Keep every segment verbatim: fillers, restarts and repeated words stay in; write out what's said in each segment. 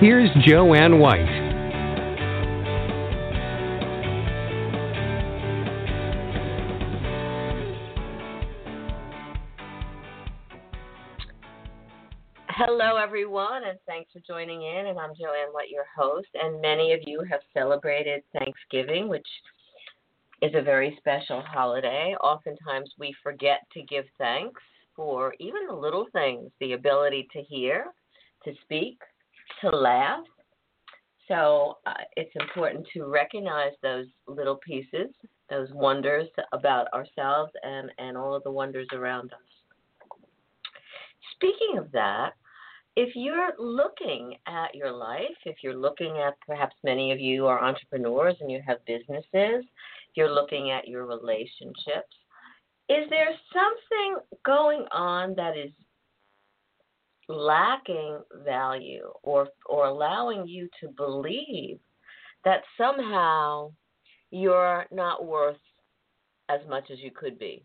Here's Joanne White. Hello, everyone, and thanks for joining in. And I'm Joanne White, your host. And many of you have celebrated Thanksgiving, which is a very special holiday. Oftentimes, we forget to give thanks for even the little things, the ability to hear, to speak, to laugh. So uh, it's important to recognize those little pieces, those wonders about ourselves and, and all of the wonders around us. Speaking of that, if you're looking at your life, if you're looking at, perhaps many of you are entrepreneurs and you have businesses, if you're looking at your relationships, is there something going on that is lacking value or or allowing you to believe that somehow you're not worth as much as you could be?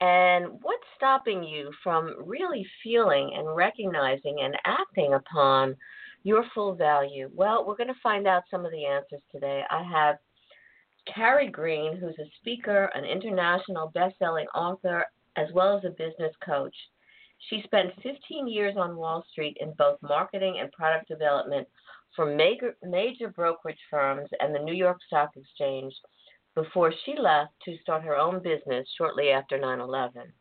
And what's stopping you from really feeling and recognizing and acting upon your full value? Well, we're going to find out some of the answers today. I have Carrie Greene, who's a speaker, an international best-selling author, as well as a business coach. She spent fifteen years on Wall Street in both marketing and product development for major, major brokerage firms and the New York Stock Exchange before she left to start her own business shortly after nine eleven.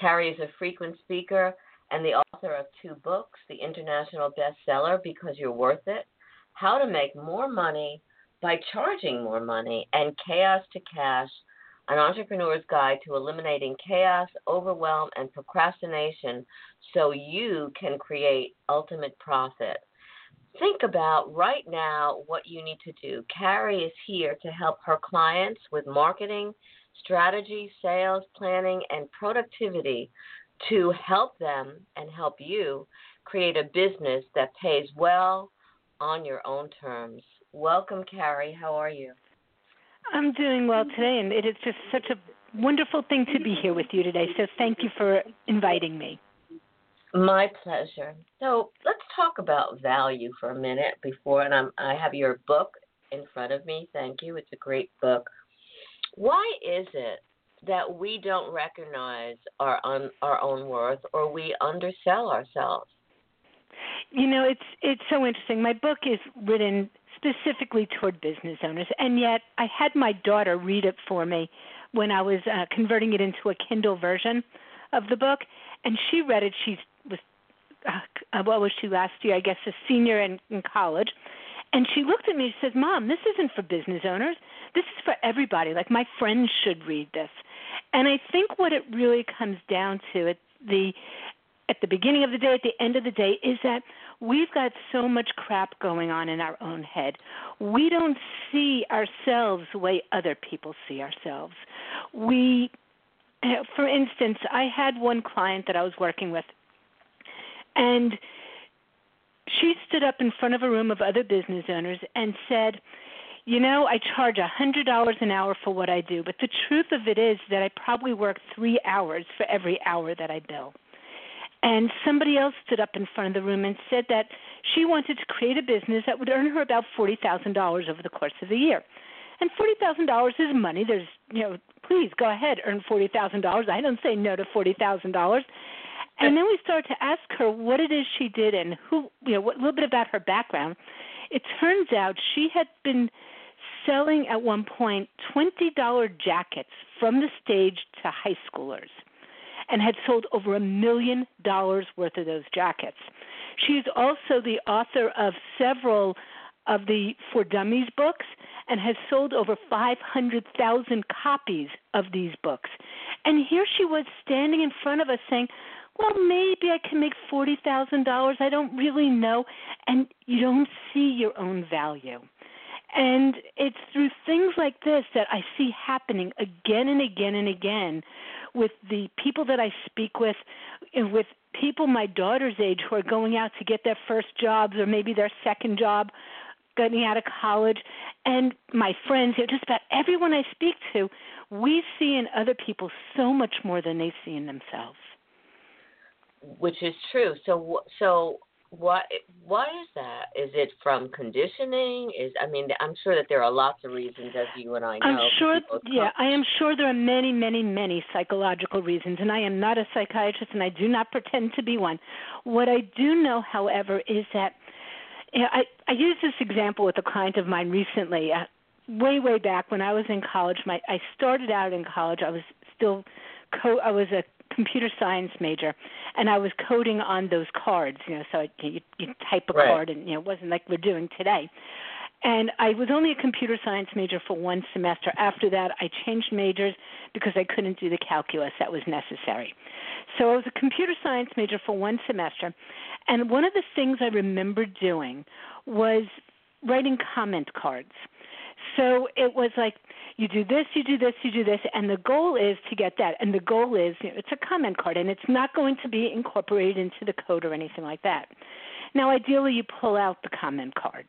Carrie is a frequent speaker and the author of two books, the international bestseller, Because You're Worth It: How to Make More Money by Charging More Money, and Chaos to Cash, An Entrepreneur's Guide to Eliminating Chaos, Overwhelm, and Procrastination so you can create ultimate profit. Think about right now what you need to do. Carrie is here to help her clients with marketing, strategy, sales, planning, and productivity to help them and help you create a business that pays well on your own terms. Welcome, Carrie. How are you? I'm doing well today, and it is just such a wonderful thing to be here with you today, so thank you for inviting me. My pleasure. So let's talk about value for a minute before, and I'm, I have your book in front of me. Thank you. It's a great book. Why is it that we don't recognize our, un, our own worth, or we undersell ourselves? You know, it's it's so interesting. My book is written specifically toward business owners, and yet I had my daughter read it for me when I was uh, converting it into a Kindle version of the book, and she read it. She was, uh, what was she last year? I guess a senior in, in college, and she looked at me and she says, "Mom, this isn't for business owners. This is for everybody. Like, my friends should read this." And I think what it really comes down to at the at the beginning of the day, at the end of the day, is that we've got so much crap going on in our own head. We don't see ourselves the way other people see ourselves. We, for instance, I had one client that I was working with, and she stood up in front of a room of other business owners and said, "You know, I charge one hundred dollars an hour for what I do, but the truth of it is that I probably work three hours for every hour that I bill." And somebody else stood up in front of the room and said that she wanted to create a business that would earn her about forty thousand dollars over the course of the year. And forty thousand dollars is money. There's, you know, please go ahead, earn forty thousand dollars. I don't say no to forty thousand dollars. And then we started to ask her what it is she did and who, you know, what, a little bit about her background. It turns out she had been selling at one point twenty dollar jackets from the stage to high schoolers, and had sold over a million dollars worth of those jackets. She's also the author of several of the For Dummies books and has sold over five hundred thousand copies of these books. And here she was standing in front of us saying, well, maybe I can make forty thousand dollars. I don't really know. And you don't see your own value. And it's through things like this that I see happening again and again and again with the people that I speak with, with people my daughter's age who are going out to get their first jobs or maybe their second job, getting out of college, and my friends, just about everyone I speak to, we see in other people so much more than they see in themselves. Which is true. So, so why why is that? Is it from conditioning? Is I mean, I'm sure that there are lots of reasons, as you and I know. I'm sure. Yeah, I am sure there are many, many, many psychological reasons, and I am not a psychiatrist, and I do not pretend to be one. What I do know, however, is that. Yeah, I, I used this example with a client of mine recently, uh, way, way back when I was in college. My, I started out in college. I was still co- I was a computer science major, and I was coding on those cards, you know, so you, you type a right. card, and you know, it wasn't like we're doing today. And I was only a computer science major for one semester. After that, I changed majors because I couldn't do the calculus that was necessary. So I was a computer science major for one semester. And one of the things I remember doing was writing comment cards. So it was like, you do this, you do this, you do this, and the goal is to get that. And the goal is, you know, it's a comment card, and it's not going to be incorporated into the code or anything like that. Now, ideally, you pull out the comment cards,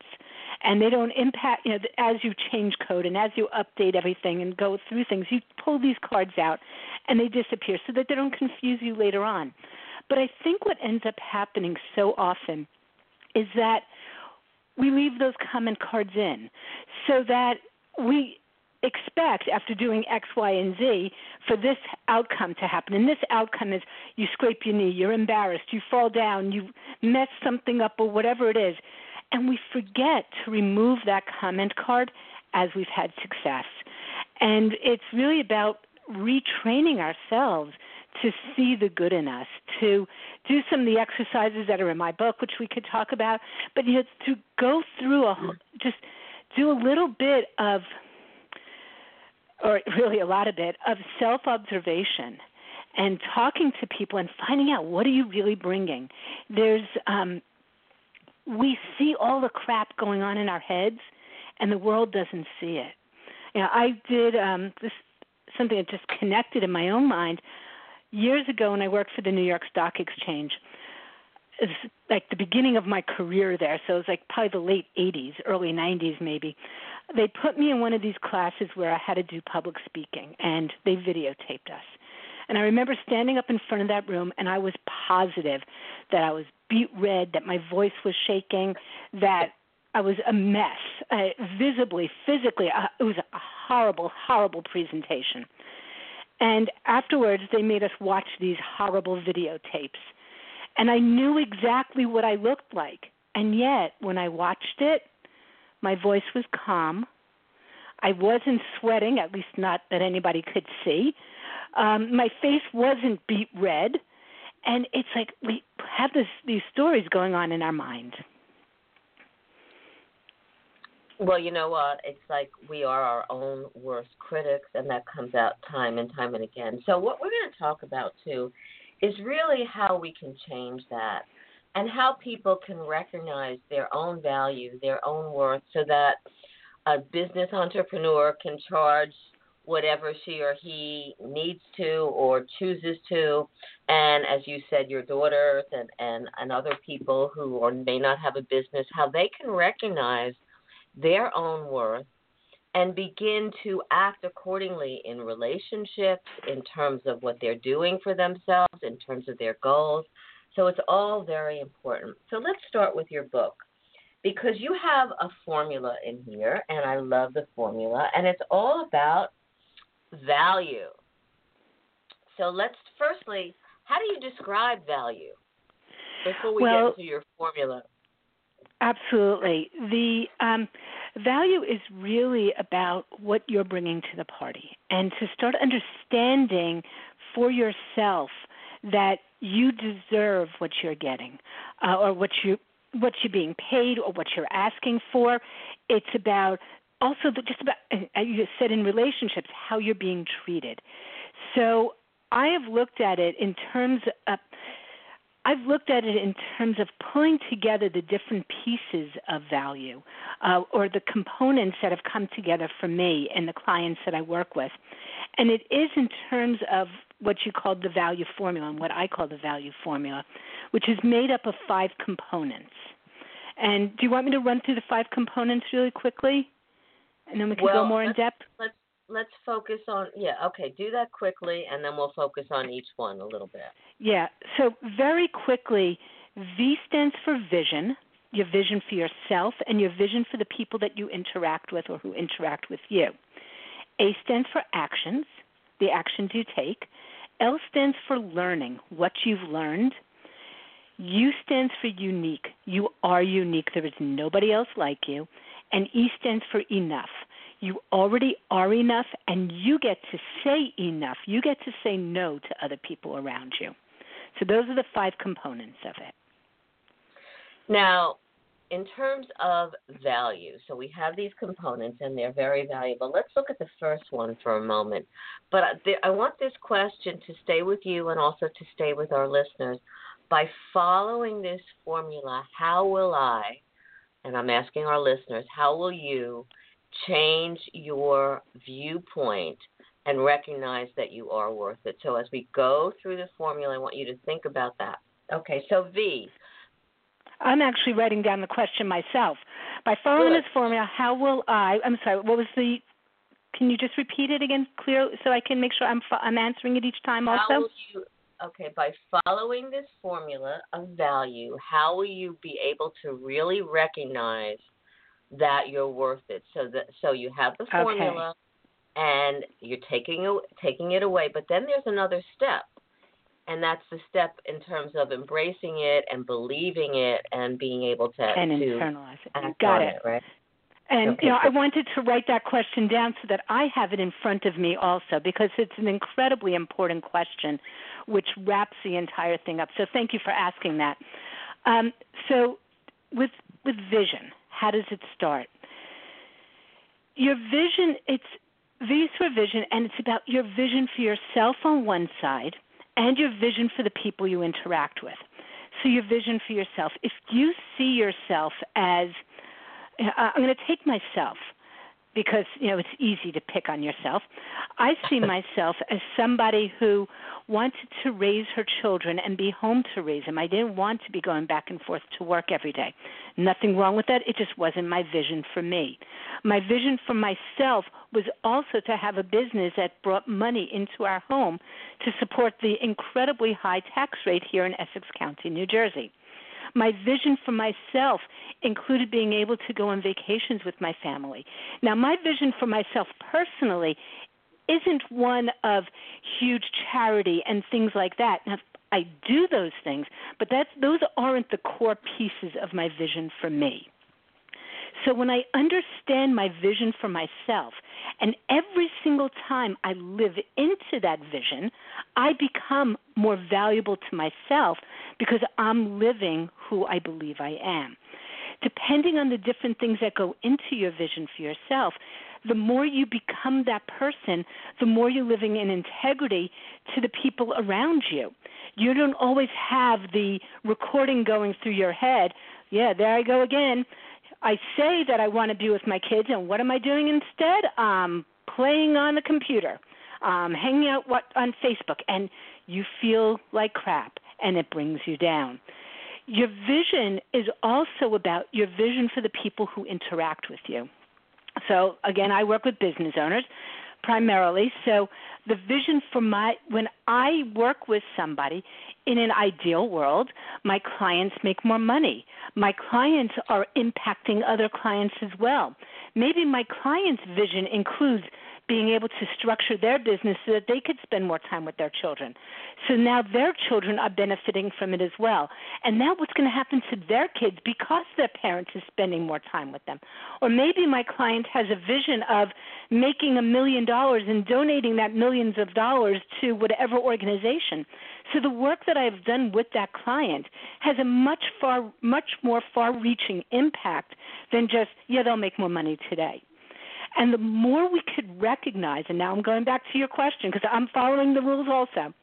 and they don't impact, you know, as you change code and as you update everything and go through things, you pull these cards out, and they disappear so that they don't confuse you later on. But I think what ends up happening so often is that we leave those comment cards in so that we expect after doing X, Y, and Z for this outcome to happen. And this outcome is you scrape your knee, you're embarrassed, you fall down, you mess something up or whatever it is. And we forget to remove that comment card as we've had success. And it's really about retraining ourselves to see the good in us, to do some of the exercises that are in my book, which we could talk about, but you know, to go through a just do a little bit of, or really a lot of it, of self-observation and talking to people and finding out what are you really bringing. There's, um, we see all the crap going on in our heads, and the world doesn't see it. You know, I did um, this something that just connected in my own mind. Years ago when I worked for the New York Stock Exchange, it was like the beginning of my career there, so it was like probably the late eighties, early nineties maybe, they put me in one of these classes where I had to do public speaking, and they videotaped us. And I remember standing up in front of that room, and I was positive that I was beet red, that my voice was shaking, that I was a mess, uh, visibly, physically. Uh, it was a horrible, horrible presentation. And afterwards, they made us watch these horrible videotapes. And I knew exactly what I looked like. And yet, when I watched it, my voice was calm. I wasn't sweating, at least not that anybody could see. Um, my face wasn't beet red. And it's like we have this, these stories going on in our mind. Well, you know what? It's like we are our own worst critics, and that comes out time and time and again. So what we're going to talk about, too, is really how we can change that and how people can recognize their own value, their own worth, so that a business entrepreneur can charge whatever she or he needs to or chooses to. And as you said, your daughters and, and, and other people who or may not have a business, how they can recognize their own worth, and begin to act accordingly in relationships, in terms of what they're doing for themselves, in terms of their goals. So it's all very important. So let's start with your book, because you have a formula in here, and I love the formula, and it's all about value. So let's, firstly, how do you describe value before we well, get into your formula? Absolutely. The um, value is really about what you're bringing to the party, and to start understanding for yourself that you deserve what you're getting, uh, or what you what you're being paid, or what you're asking for. It's about also the, just about uh, you said in relationships how you're being treated. So I have looked at it in terms of I've looked at it in terms of pulling together the different pieces of value uh, or the components that have come together for me and the clients that I work with. And it is in terms of what you call the value formula and what I call the value formula, which is made up of five components. And do you want me to run through the five components really quickly? And then we can well, go more in depth? Let's let's focus on, yeah, okay, do that quickly, and then we'll focus on each one a little bit. Yeah, so very quickly, V stands for vision, your vision for yourself and your vision for the people that you interact with or who interact with you. A stands for actions, the actions you take. L stands for learning, what you've learned. U stands for unique. You are unique. There is nobody else like you. And E stands for enough. You already are enough, and you get to say enough. You get to say no to other people around you. So those are the five components of it. Now, in terms of value, so we have these components, and they're very valuable. Let's look at the first one for a moment. But I want this question to stay with you and also to stay with our listeners. By following this formula, how will I, and I'm asking our listeners, how will you change your viewpoint and recognize that you are worth it? So as we go through the formula, I want you to think about that. Okay, so V. I'm actually writing down the question myself. By following Good. This formula, how will I, I'm sorry, what was the, can you just repeat it again clearly so I can make sure I'm I'm answering it each time also? How will you, okay, by following this formula of value, how will you be able to really recognize that you're worth it? So that so you have the formula, okay, and you're taking taking it away, but then there's another step, and that's the step in terms of embracing it and believing it and being able to and to internalize it. Act Got on it. it, right? And okay. you know, I wanted to write that question down so that I have it in front of me also, because it's an incredibly important question, which wraps the entire thing up. So thank you for asking that. Um, so with with vision. How does it start? Your vision, it's V for vision, and it's about your vision for yourself on one side and your vision for the people you interact with. So your vision for yourself. If you see yourself as, I'm going to take myself because, you know, it's easy to pick on yourself. I see myself as somebody who wanted to raise her children and be home to raise them. I didn't want to be going back and forth to work every day. Nothing wrong with that. It just wasn't my vision for me. My vision for myself was also to have a business that brought money into our home to support the incredibly high tax rate here in Essex County, New Jersey. My vision for myself included being able to go on vacations with my family. Now, my vision for myself personally isn't one of huge charity and things like that. Now, I do those things, but that's, those aren't the core pieces of my vision for me. So when I understand my vision for myself, and every single time I live into that vision, I become more valuable to myself because I'm living who I believe I am. Depending on the different things that go into your vision for yourself, the more you become that person, the more you're living in integrity to the people around you. You don't always have the recording going through your head, yeah, there I go again. I say that I want to be with my kids, and what am I doing instead? Um, playing on the computer, um, hanging out what, on Facebook, and you feel like crap, and it brings you down. Your vision is also about your vision for the people who interact with you. So, again, I work with business owners primarily, so the vision for my – when I work with somebody in an ideal world, my clients make more money. My clients are impacting other clients as well. Maybe my client's vision includes being able to structure their business so that they could spend more time with their children. So now their children are benefiting from it as well. And now what's going to happen to their kids because their parents are spending more time with them? Or maybe my client has a vision of making a million dollars and donating that millions of dollars to whatever organization. So the work that I've done with that client has a much far, much more far-reaching impact than just, yeah, they'll make more money today. And the more we could recognize, and now I'm going back to your question because I'm following the rules also,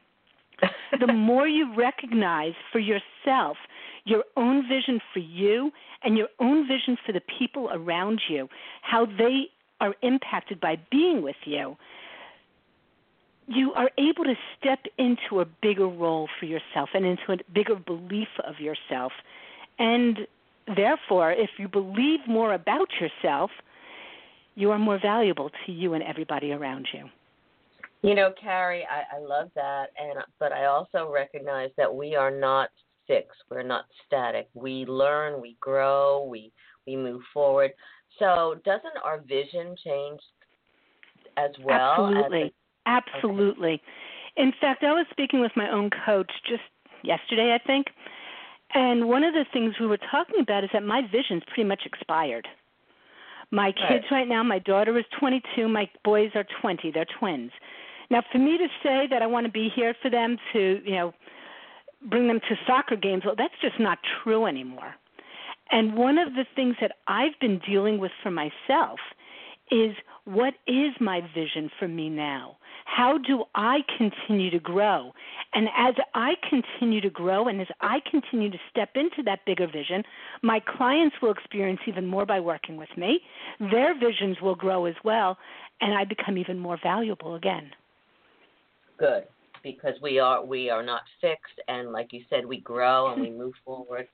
The more you recognize for yourself your own vision for you and your own vision for the people around you, how they are impacted by being with you, you are able to step into a bigger role for yourself and into a bigger belief of yourself. And therefore, if you believe more about yourself, you are more valuable to you and everybody around you. You know, Carrie, I, I love that, and but I also recognize that we are not fixed. We're not static. We learn, we grow, we we move forward. So doesn't our vision change as well? Absolutely. As a, Absolutely. Okay. In fact, I was speaking with my own coach just yesterday, I think, and one of the things we were talking about is that my vision's pretty much expired. My kids right. right now, my daughter is twenty-two, my boys are twenty, they're twins. Now, for me to say that I want to be here for them to, you know, bring them to soccer games, well, that's just not true anymore. And one of the things that I've been dealing with for myself is, what is my vision for me now? How do I continue to grow? And as I continue to grow and as I continue to step into that bigger vision, my clients will experience even more by working with me. Their visions will grow as well, and I become even more valuable again. Good, because we are we are not fixed, and like you said, we grow and we move forward.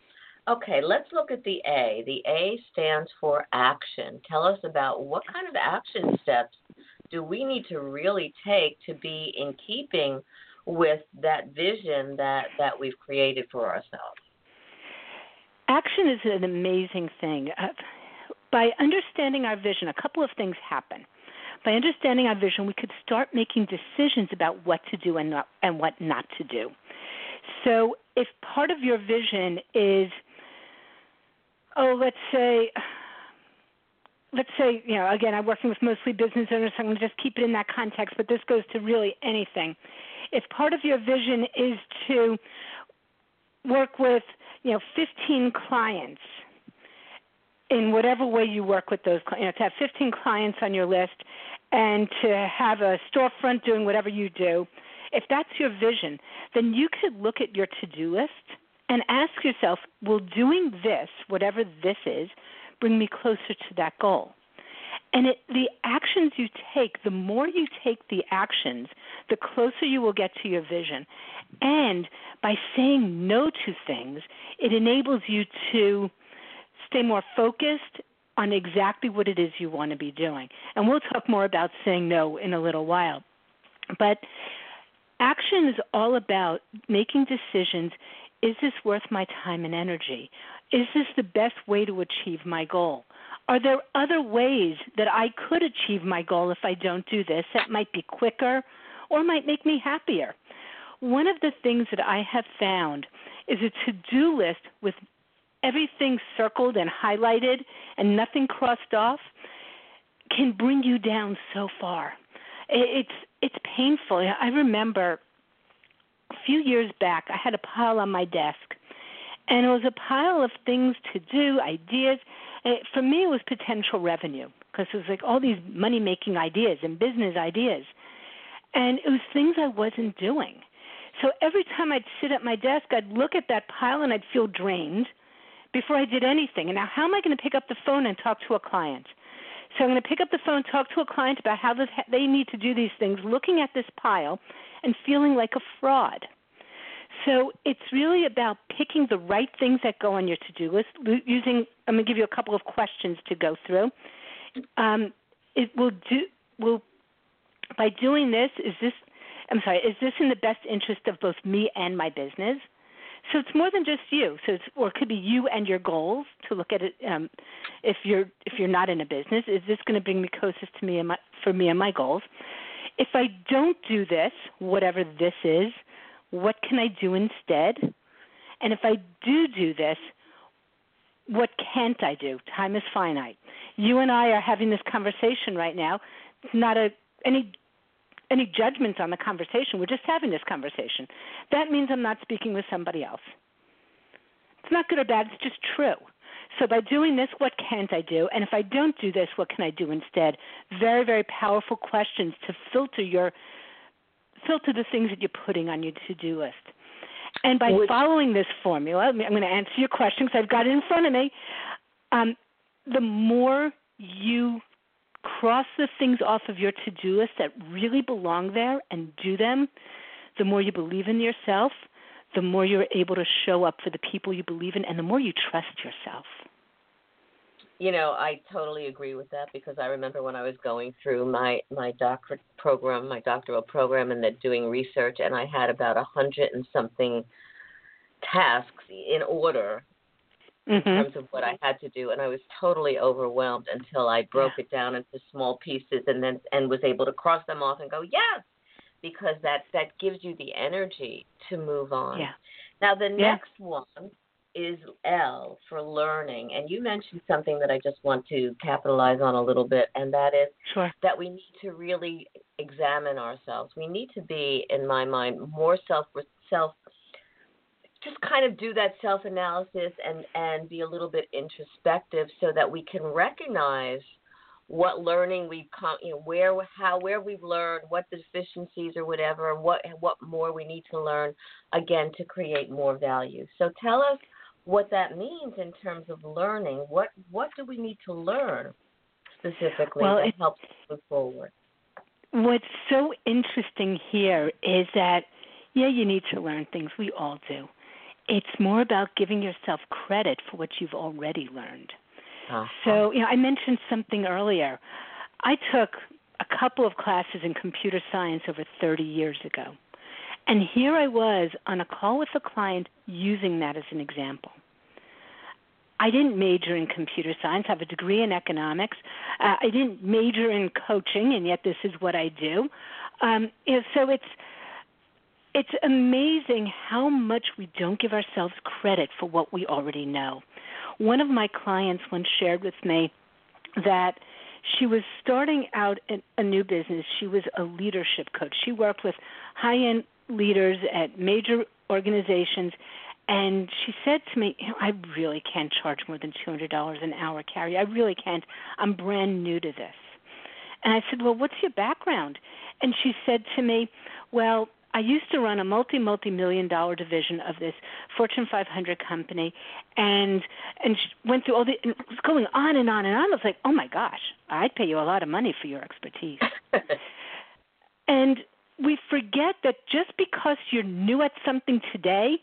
Okay, let's look at the A. The A stands for action. Tell us about what kind of action steps do we need to really take to be in keeping with that vision that, that we've created for ourselves? Action is an amazing thing. Uh, by understanding our vision, a couple of things happen. By understanding our vision, we could start making decisions about what to do and not, and what not to do. So if part of your vision is, oh, let's say, let's say, you know, again, I'm working with mostly business owners, so I'm going to just keep it in that context, but this goes to really anything. If part of your vision is to work with, you know, fifteen clients in whatever way you work with those clients, you know, to have fifteen clients on your list and to have a storefront doing whatever you do, if that's your vision, then you could look at your to-do list and ask yourself, will doing this, whatever this is, bring me closer to that goal? And it, the actions you take, the more you take the actions, the closer you will get to your vision. And by saying no to things, it enables you to stay more focused on exactly what it is you want to be doing. And we'll talk more about saying no in a little while. But action is all about making decisions. Is this worth my time and energy? Is this the best way to achieve my goal? Are there other ways that I could achieve my goal if I don't do this that might be quicker or might make me happier? One of the things that I have found is a to-do list with everything circled and highlighted and nothing crossed off can bring you down so far. It's it's painful. I remember a few years back, I had a pile on my desk, and it was a pile of things to do, ideas. It, for me, it was potential revenue, because it was like all these money-making ideas and business ideas, and it was things I wasn't doing. So every time I'd sit at my desk, I'd look at that pile, and I'd feel drained before I did anything. And now how am I going to pick up the phone and talk to a client? So I'm going to pick up the phone, talk to a client about how they need to do these things, looking at this pile and feeling like a fraud. So it's really about picking the right things that go on your to-do list. Using, I'm going to give you a couple of questions to go through. Um, it will do. Will by doing this, is this? I'm sorry. Is this in the best interest of both me and my business? So it's more than just you. So it's, or it could be you and your goals to look at it. Um, if you're if you're not in a business, is this going to bring me closest to me and my, for me and my goals? If I don't do this, whatever this is, what can I do instead? And if I do do this, what can't I do? Time is finite. You and I are having this conversation right now. It's not a any. any judgments on the conversation. We're just having this conversation. That means I'm not speaking with somebody else. It's not good or bad. It's just true. So by doing this, what can't I do? And if I don't do this, what can I do instead? Very, very powerful questions to filter your filter the things that you're putting on your to-do list. And by Which, following this formula, I'm going to answer your question because I've got it in front of me. Um, the more you cross the things off of your to-do list that really belong there and do them, the more you believe in yourself, the more you're able to show up for the people you believe in, and the more you trust yourself. You know, I totally agree with that because I remember when I was going through my, my doctorate program, my doctoral program, and that doing research, and I had about a hundred and something tasks in order mm-hmm. in terms of what I had to do, and I was totally overwhelmed until I broke yeah. it down into small pieces and then and was able to cross them off and go, yes, because that, that gives you the energy to move on. Yeah. Now, the yeah. next one is L for learning. And you mentioned something that I just want to capitalize on a little bit, and that is sure. that we need to really examine ourselves. We need to be, in my mind, more self, self just kind of do that self-analysis and, and be a little bit introspective so that we can recognize what learning we've come, you know, where, how, where we've learned, what deficiencies or whatever, and what, what more we need to learn, again, to create more value. So tell us what that means in terms of learning. What, what do we need to learn specifically well, that it, helps move forward? What's so interesting here is that, yeah, you need to learn things. We all do. It's more about giving yourself credit for what you've already learned. Uh-huh. So, you know, I mentioned something earlier. I took a couple of classes in computer science over thirty years ago. And here I was on a call with a client using that as an example. I didn't major in computer science. I have a degree in economics. Uh, I didn't major in coaching, and yet this is what I do. Um, you know, so it's it's amazing how much we don't give ourselves credit for what we already know. One of my clients once shared with me that she was starting out a new business. She was a leadership coach. She worked with high-end leaders at major organizations, and she said to me, you know, I really can't charge more than two hundred dollars an hour, Carrie. I really can't. I'm brand new to this. And I said, well, what's your background? And she said to me, well, I used to run a multi, multi-million dollar division of this Fortune five hundred company, and and went through all the and it was going on and on and on. I was like, oh, my gosh, I'd pay you a lot of money for your expertise. And we forget that just because you're new at something today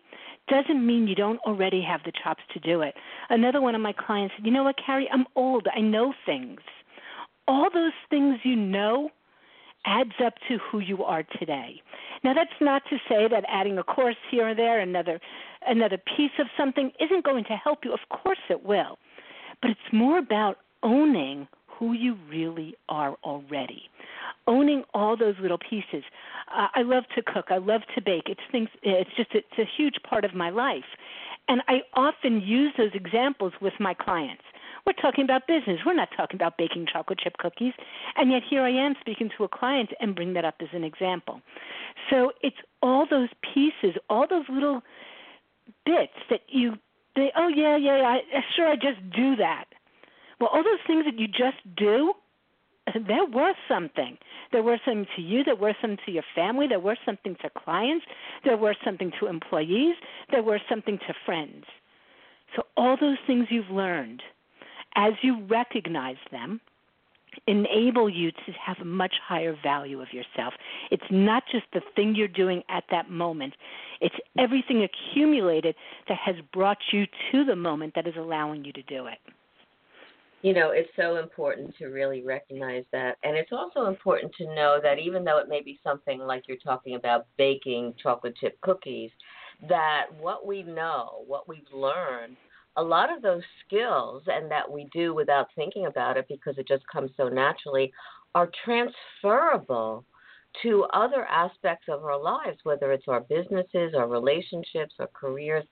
doesn't mean you don't already have the chops to do it. Another one of my clients said, you know what, Carrie, I'm old. I know things. All those things you know adds up to who you are today. Now, that's not to say that adding a course here or there, another another piece of something, isn't going to help you. Of course it will. But it's more about owning who you really are already, owning all those little pieces. Uh, I love to cook. I love to bake. It's things. It's just it's a huge part of my life. And I often use those examples with my clients. We're talking about business. We're not talking about baking chocolate chip cookies. And yet here I am speaking to a client and bring that up as an example. So it's all those pieces, all those little bits that you they, oh, yeah, yeah, I, sure, I just do that. Well, all those things that you just do, they're worth something. They're worth something to you. They're worth something to your family. They're worth something to clients. They're worth something to employees. They're worth something to friends. So all those things you've learned, as you recognize them, enable you to have a much higher value of yourself. It's not just the thing you're doing at that moment. It's everything accumulated that has brought you to the moment that is allowing you to do it. You know, it's so important to really recognize that. And it's also important to know that even though it may be something like you're talking about baking chocolate chip cookies, that what we know, what we've learned, a lot of those skills, and that we do without thinking about it because it just comes so naturally, are transferable to other aspects of our lives, whether it's our businesses, our relationships, our careers.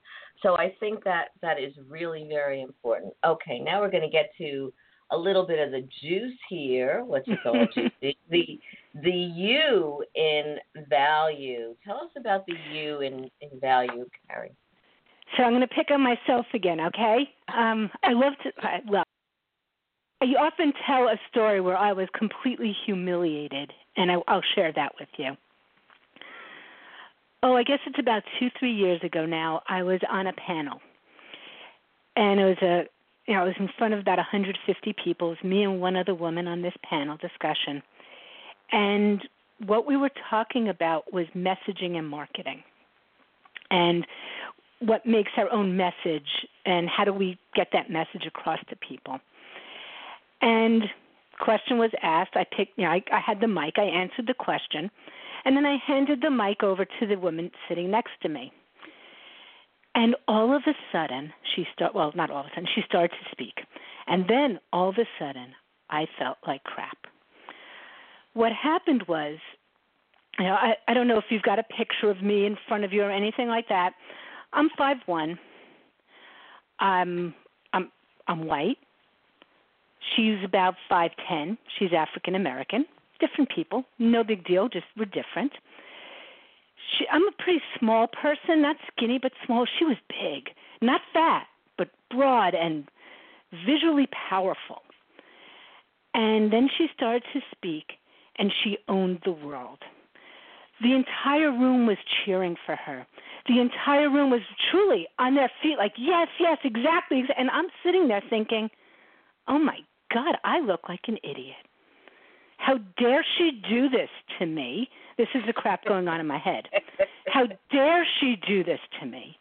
So I think that that is really very important. Okay, now we're going to get to a little bit of the juice here. What's it called? the, the the U in value. Tell us about the U in, in value, Carrie. So I'm going to pick on myself again, okay? Um, I love to – I love. I often tell a story where I was completely humiliated, and I, I'll share that with you. oh, I guess it's about two, three years ago now, I was on a panel. And it was a, you know, I was in front of about one hundred fifty people. It was me and one other woman on this panel discussion. And what we were talking about was messaging and marketing. And what makes our own message and how do we get that message across to people. And question was asked. I picked, you know, I, I had the mic. I answered the question. And then I handed the mic over to the woman sitting next to me. And all of a sudden, she start, well, not all of a sudden, she started to speak. And then all of a sudden, I felt like crap. What happened was, you know, I, I don't know if you've got a picture of me in front of you or anything like that. I'm five one. I'm I'm I'm white. She's about five ten. She's African American. Different people. No big deal. Just we're different. She, I'm a pretty small person. Not skinny, but small. She was big. Not fat, but broad and visually powerful. And then she started to speak, and she owned the world. The entire room was cheering for her. The entire room was truly on their feet, like, yes, yes, exactly. And I'm sitting there thinking, oh, my God, I look like an idiot. How dare she do this to me? This is the crap going on in my head. How dare she do this to me?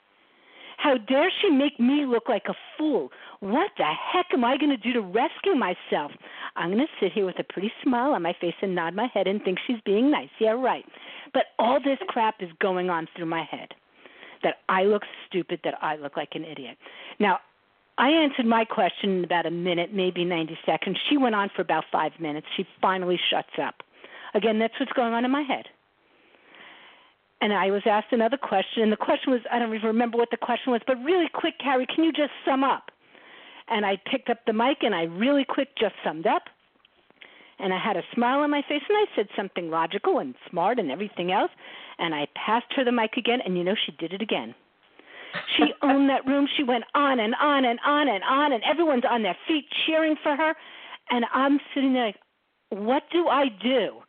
How dare she make me look like a fool? What the heck am I going to do to rescue myself? I'm going to sit here with a pretty smile on my face and nod my head and think she's being nice. Yeah, right. But all this crap is going on through my head, that I look stupid, that I look like an idiot. Now, I answered my question in about a minute, maybe ninety seconds. She went on for about five minutes. She finally shuts up. Again, that's what's going on in my head. And I was asked another question, and the question was, I don't even remember what the question was, but really quick, Carrie, can you just sum up? And I picked up the mic, and I really quick just summed up, and I had a smile on my face, and I said something logical and smart and everything else, and I passed her the mic again, and you know, she did it again. She owned that room. She went on and on and on and on, and everyone's on their feet cheering for her, and I'm sitting there like, what do I do?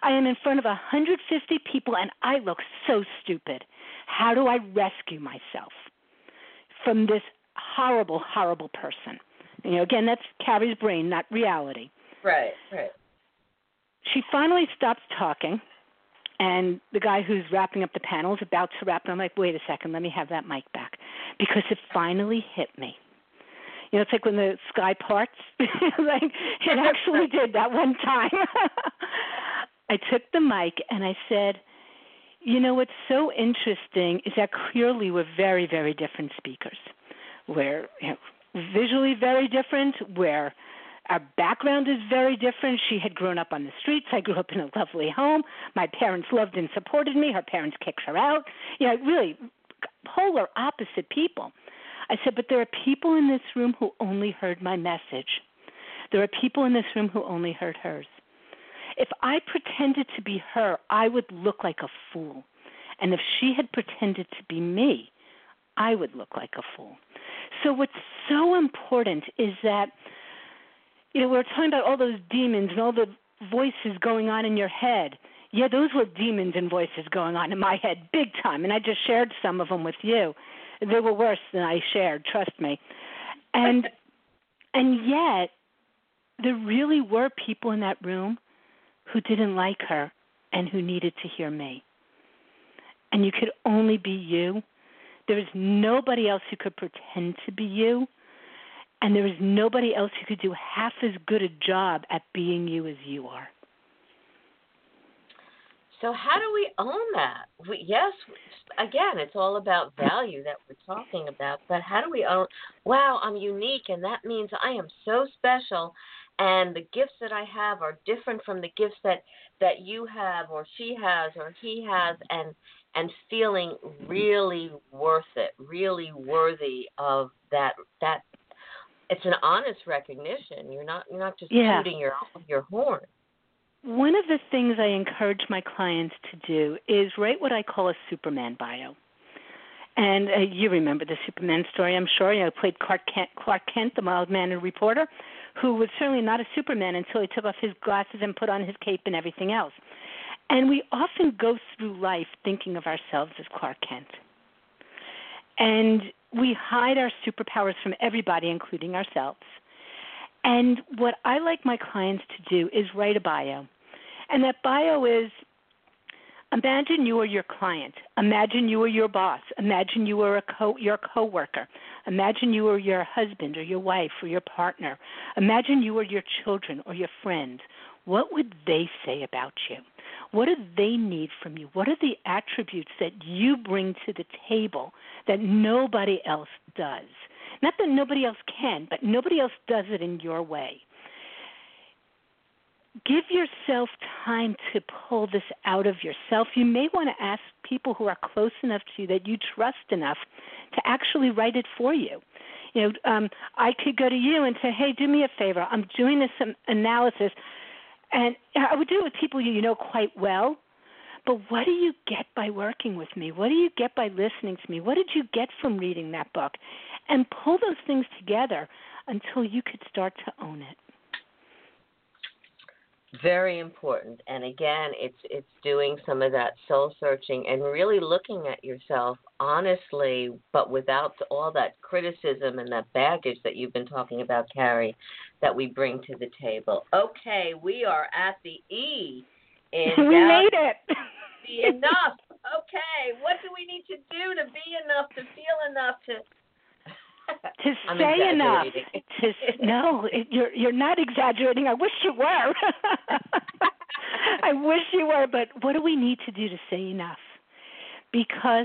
I am in front of one hundred fifty people, and I look so stupid. How do I rescue myself from this horrible, horrible person? You know, again, that's Carrie's brain, not reality. Right, right. She finally stops talking, and the guy who's wrapping up the panel is about to wrap it. I'm like, wait a second, let me have that mic back, because it finally hit me. You know, it's like when the sky parts. Like, it actually did that one time. I took the mic and I said, you know, what's so interesting is that clearly we're very, very different speakers. We're, you know, visually very different. We're, our background is very different. She had grown up on the streets. I grew up in a lovely home. My parents loved and supported me. Her parents kicked her out. You know, really polar opposite people. I said, but there are people in this room who only heard my message. There are people in this room who only heard hers. If I pretended to be her, I would look like a fool. And if she had pretended to be me, I would look like a fool. So what's so important is that, you know, we're talking about all those demons and all the voices going on in your head. Yeah, those were demons and voices going on in my head big time, and I just shared some of them with you. They were worse than I shared, trust me. And and yet, there really were people in that room who didn't like her and who needed to hear me. And you could only be you. There is nobody else who could pretend to be you. And there is nobody else who could do half as good a job at being you as you are. So how do we own that? We, yes, again, it's all about value that we're talking about, but how do we own, wow, I'm unique, and that means I am so special, and the gifts that I have are different from the gifts that, that you have or she has or he has, and and feeling really worth it, really worthy of that. That it's an honest recognition. You're not you're not just yeah. shooting your your horn. One of the things I encourage my clients to do is write what I call a Superman bio. And uh, you remember the Superman story, I'm sure. You know, I played Clark Kent, Clark Kent, the mild-mannered reporter, who was certainly not a Superman until he took off his glasses and put on his cape and everything else. And we often go through life thinking of ourselves as Clark Kent. And we hide our superpowers from everybody, including ourselves. And what I like my clients to do is write a bio. And that bio is, imagine you are your client. Imagine you are your boss. Imagine you are a co- your coworker. Imagine you are your husband or your wife or your partner. Imagine you are your children or your friends. What would they say about you? What do they need from you? What are the attributes that you bring to the table that nobody else does? Not that nobody else can, but nobody else does it in your way. Give yourself time to pull this out of yourself. You may want to ask people who are close enough to you that you trust enough to actually write it for you. You know, um, I could go to you and say, hey, do me a favor. I'm doing this analysis. And I would do it with people you know quite well, but what do you get by working with me? What do you get by listening to me? What did you get from reading that book? And pull those things together until you could start to own it. Very important. And again, it's it's doing some of that soul searching and really looking at yourself honestly, but without all that criticism and that baggage that you've been talking about, Carrie, that we bring to the table. Okay, we are at the E. And we made it. Be enough. Okay, what do we need to do to be enough, to feel enough, to... To say enough. To, no, it, you're you're not exaggerating. I wish you were. I wish you were. But what do we need to do to say enough? Because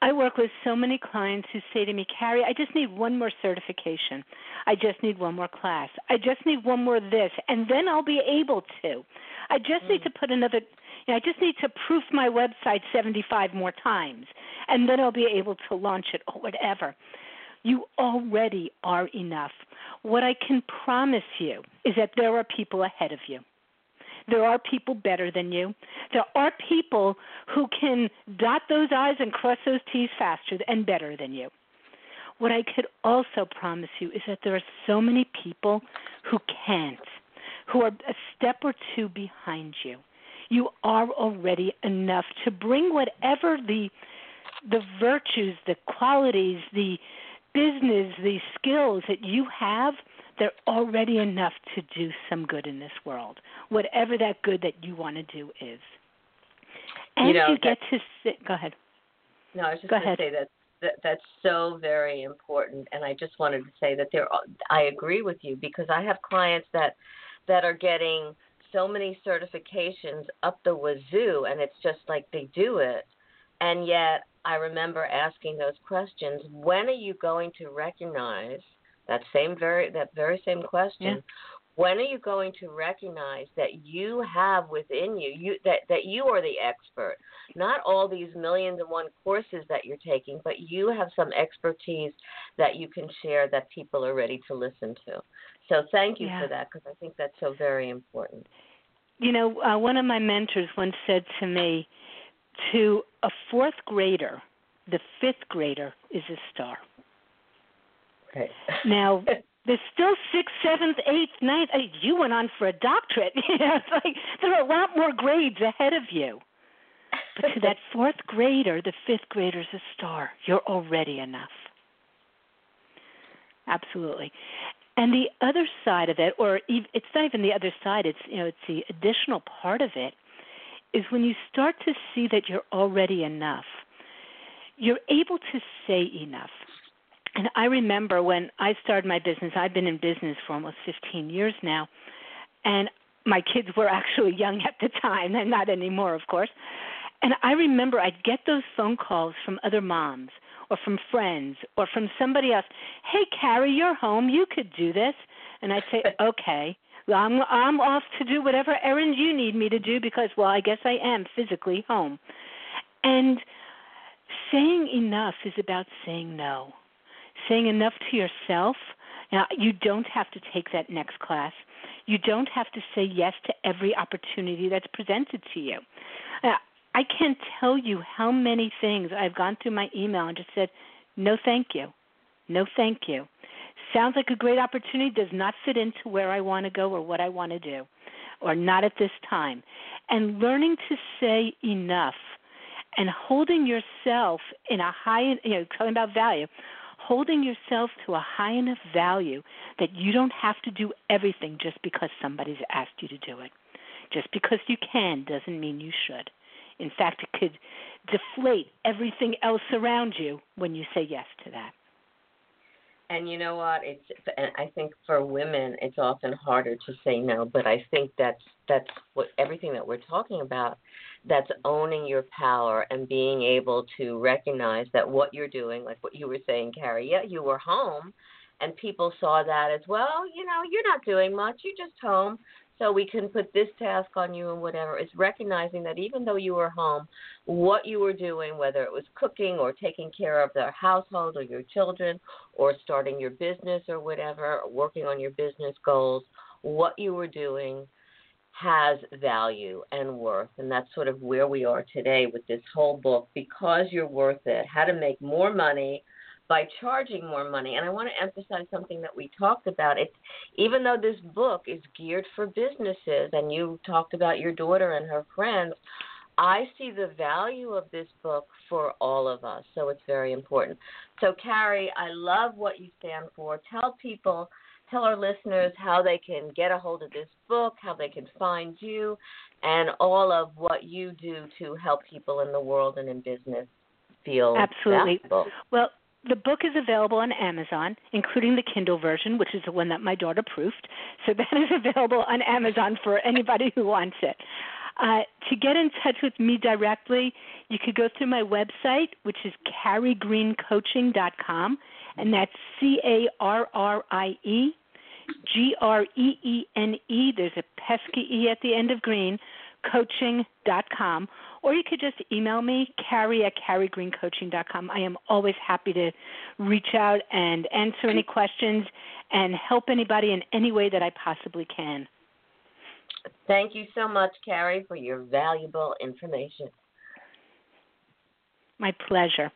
I work with so many clients who say to me, Carrie, I just need one more certification. I just need one more class. I just need one more this, and then I'll be able to. I just mm. need to put another... You know, I just need to proof my website seventy-five more times, and then I'll be able to launch it or whatever. You already are enough. What I can promise you is that there are people ahead of you. There are people better than you. There are people who can dot those I's and cross those T's faster and better than you. What I could also promise you is that there are so many people who can't, who are a step or two behind you. You are already enough to bring whatever the the virtues, the qualities, the business, the skills that you have, they're already enough to do some good in this world, whatever that good that you want to do is. And you, know, you get to sit. Go ahead. No, I was just going to say that, that that's so very important. And I just wanted to say that there. I agree with you because I have clients that that are getting – so many certifications up the wazoo, and it's just like they do it. And yet I remember asking those questions, when are you going to recognize that same very that very same question? Yeah. When are you going to recognize that you have within you, you that, that you are the expert? Not all these millions and one courses that you're taking, but you have some expertise that you can share that people are ready to listen to. So thank you yeah. for that, because I think that's so very important. You know, uh, one of my mentors once said to me, to a fourth grader, the fifth grader is a star. Okay. Now... There's still sixth, seventh, eighth, ninth. You went on for a doctorate. You know, it's like there are a lot more grades ahead of you. But to that fourth grader, the fifth grader's a star. You're already enough. Absolutely. And the other side of it, or it's not even the other side. It's you know, it's the additional part of it, is when you start to see that you're already enough. You're able to say enough. And I remember when I started my business, I've been in business for almost fifteen years now, and my kids were actually young at the time, and not anymore, of course. And I remember I'd get those phone calls from other moms or from friends or from somebody else, hey, Carrie, you're home, you could do this. And I'd say, okay, well, I'm, I'm off to do whatever errand you need me to do because, well, I guess I am physically home. And saying enough is about saying no. Saying enough to yourself. Now, you don't have to take that next class. You don't have to say yes to every opportunity that's presented to you. Uh, I can't tell you how many things I've gone through my email and just said, no, thank you. No, thank you. Sounds like a great opportunity, does not fit into where I want to go or what I want to do. or not at this time, and learning to say enough and holding yourself in a high, you know, talking about value, holding yourself to a high enough value that you don't have to do everything just because somebody's asked you to do it. Just because you can doesn't mean you should. In fact, it could deflate everything else around you when you say yes to that. And you know what? It's, and I think for women, it's often harder to say no. But I think that's that's what everything that we're talking about. That's owning your power and being able to recognize that what you're doing, like what you were saying, Carrie. Yeah, you were home, and people saw that as well. You know, you're not doing much. You're just home. So we can put this task on you and whatever. It's recognizing that even though you were home, what you were doing, whether it was cooking or taking care of the household or your children or starting your business or whatever, or working on your business goals, what you were doing has value and worth. And that's sort of where we are today with this whole book, Because You're Worth It, How to Make More Money by Charging More Money. And I want to emphasize something that we talked about. It's, even though this book is geared for businesses, and you talked about your daughter and her friends, I see the value of this book for all of us, so it's very important. So, Carrie, I love what you stand for. Tell people, tell our listeners how they can get a hold of this book, how they can find you, and all of what you do to help people in the world and in business feel absolutely valuable. Well, the book is available on Amazon, including the Kindle version, which is the one that my daughter proofed. So that is available on Amazon for anybody who wants it. Uh, to get in touch with me directly, you could go through my website, which is Carrie Greene Coaching dot com, and that's C A R R I E G R E E N E. There's a pesky E at the end of Green, coaching dot com. Or you could just email me, Carrie at Carrie Greene Coaching dot com. I am always happy to reach out and answer any questions and help anybody in any way that I possibly can. Thank you so much, Carrie, for your valuable information. My pleasure.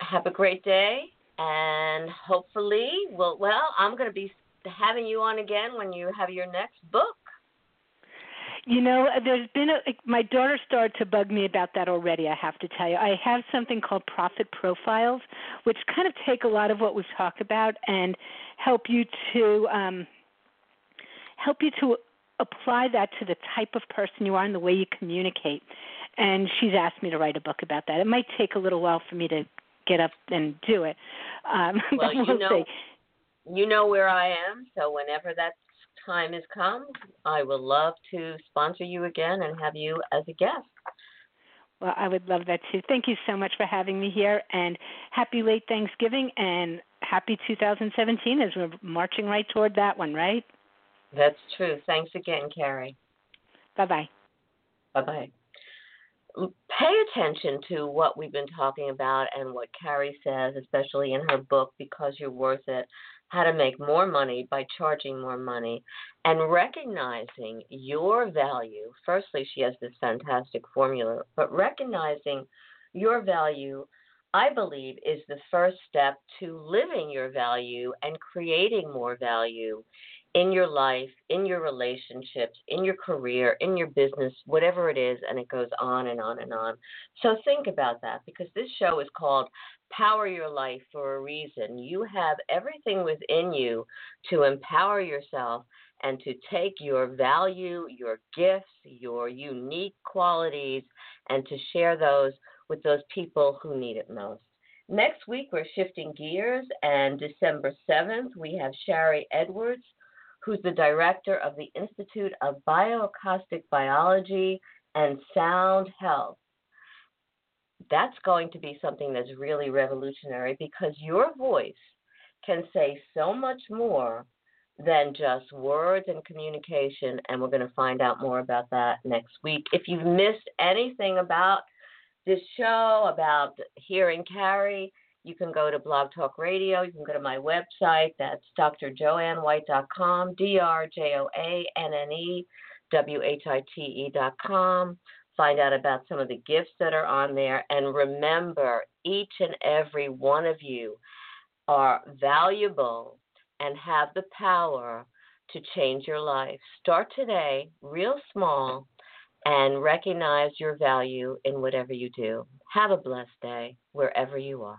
Have a great day, and hopefully, well, well I'm going to be having you on again when you have your next book. You know, there's been a, my daughter started to bug me about that already, I have to tell you. I have something called profit profiles, which kind of take a lot of what we've talked about and help you to um, help you to apply that to the type of person you are and the way you communicate. And she's asked me to write a book about that. It might take a little while for me to get up and do it. Um, well, we'll you know, see. You know where I am, so whenever that's time has come, I would love to sponsor you again and have you as a guest. Well, I would love that too. Thank you so much for having me here, and happy late Thanksgiving and happy two thousand seventeen as we're marching right toward that one, right? That's true. Thanks again, Carrie. Bye-bye. Bye-bye. Pay attention to what we've been talking about and what Carrie says, especially in her book, Because You're Worth It, How to Make More Money by Charging More Money, and recognizing your value. Firstly, she has this fantastic formula, but recognizing your value, I believe, is the first step to living your value and creating more value in your life, in your relationships, in your career, in your business, whatever it is, and it goes on and on and on. So think about that, because this show is called Power Your Life for a reason. You have everything within you to empower yourself and to take your value, your gifts, your unique qualities, and to share those with those people who need it most. Next week, we're shifting gears, and December seventh, we have Shari Edwards, who's the director of the Institute of Bioacoustic Biology and Sound Health. That's going to be something that's really revolutionary, because your voice can say so much more than just words and communication, and we're going to find out more about that next week. If you've missed anything about this show, about hearing Carrie, you can go to Blog Talk Radio. You can go to my website. That's D R Joanne White dot com, D R J O A N N E W H I T E dot com. Find out about some of the gifts that are on there. And remember, each and every one of you are valuable and have the power to change your life. Start today, real small, and recognize your value in whatever you do. Have a blessed day wherever you are.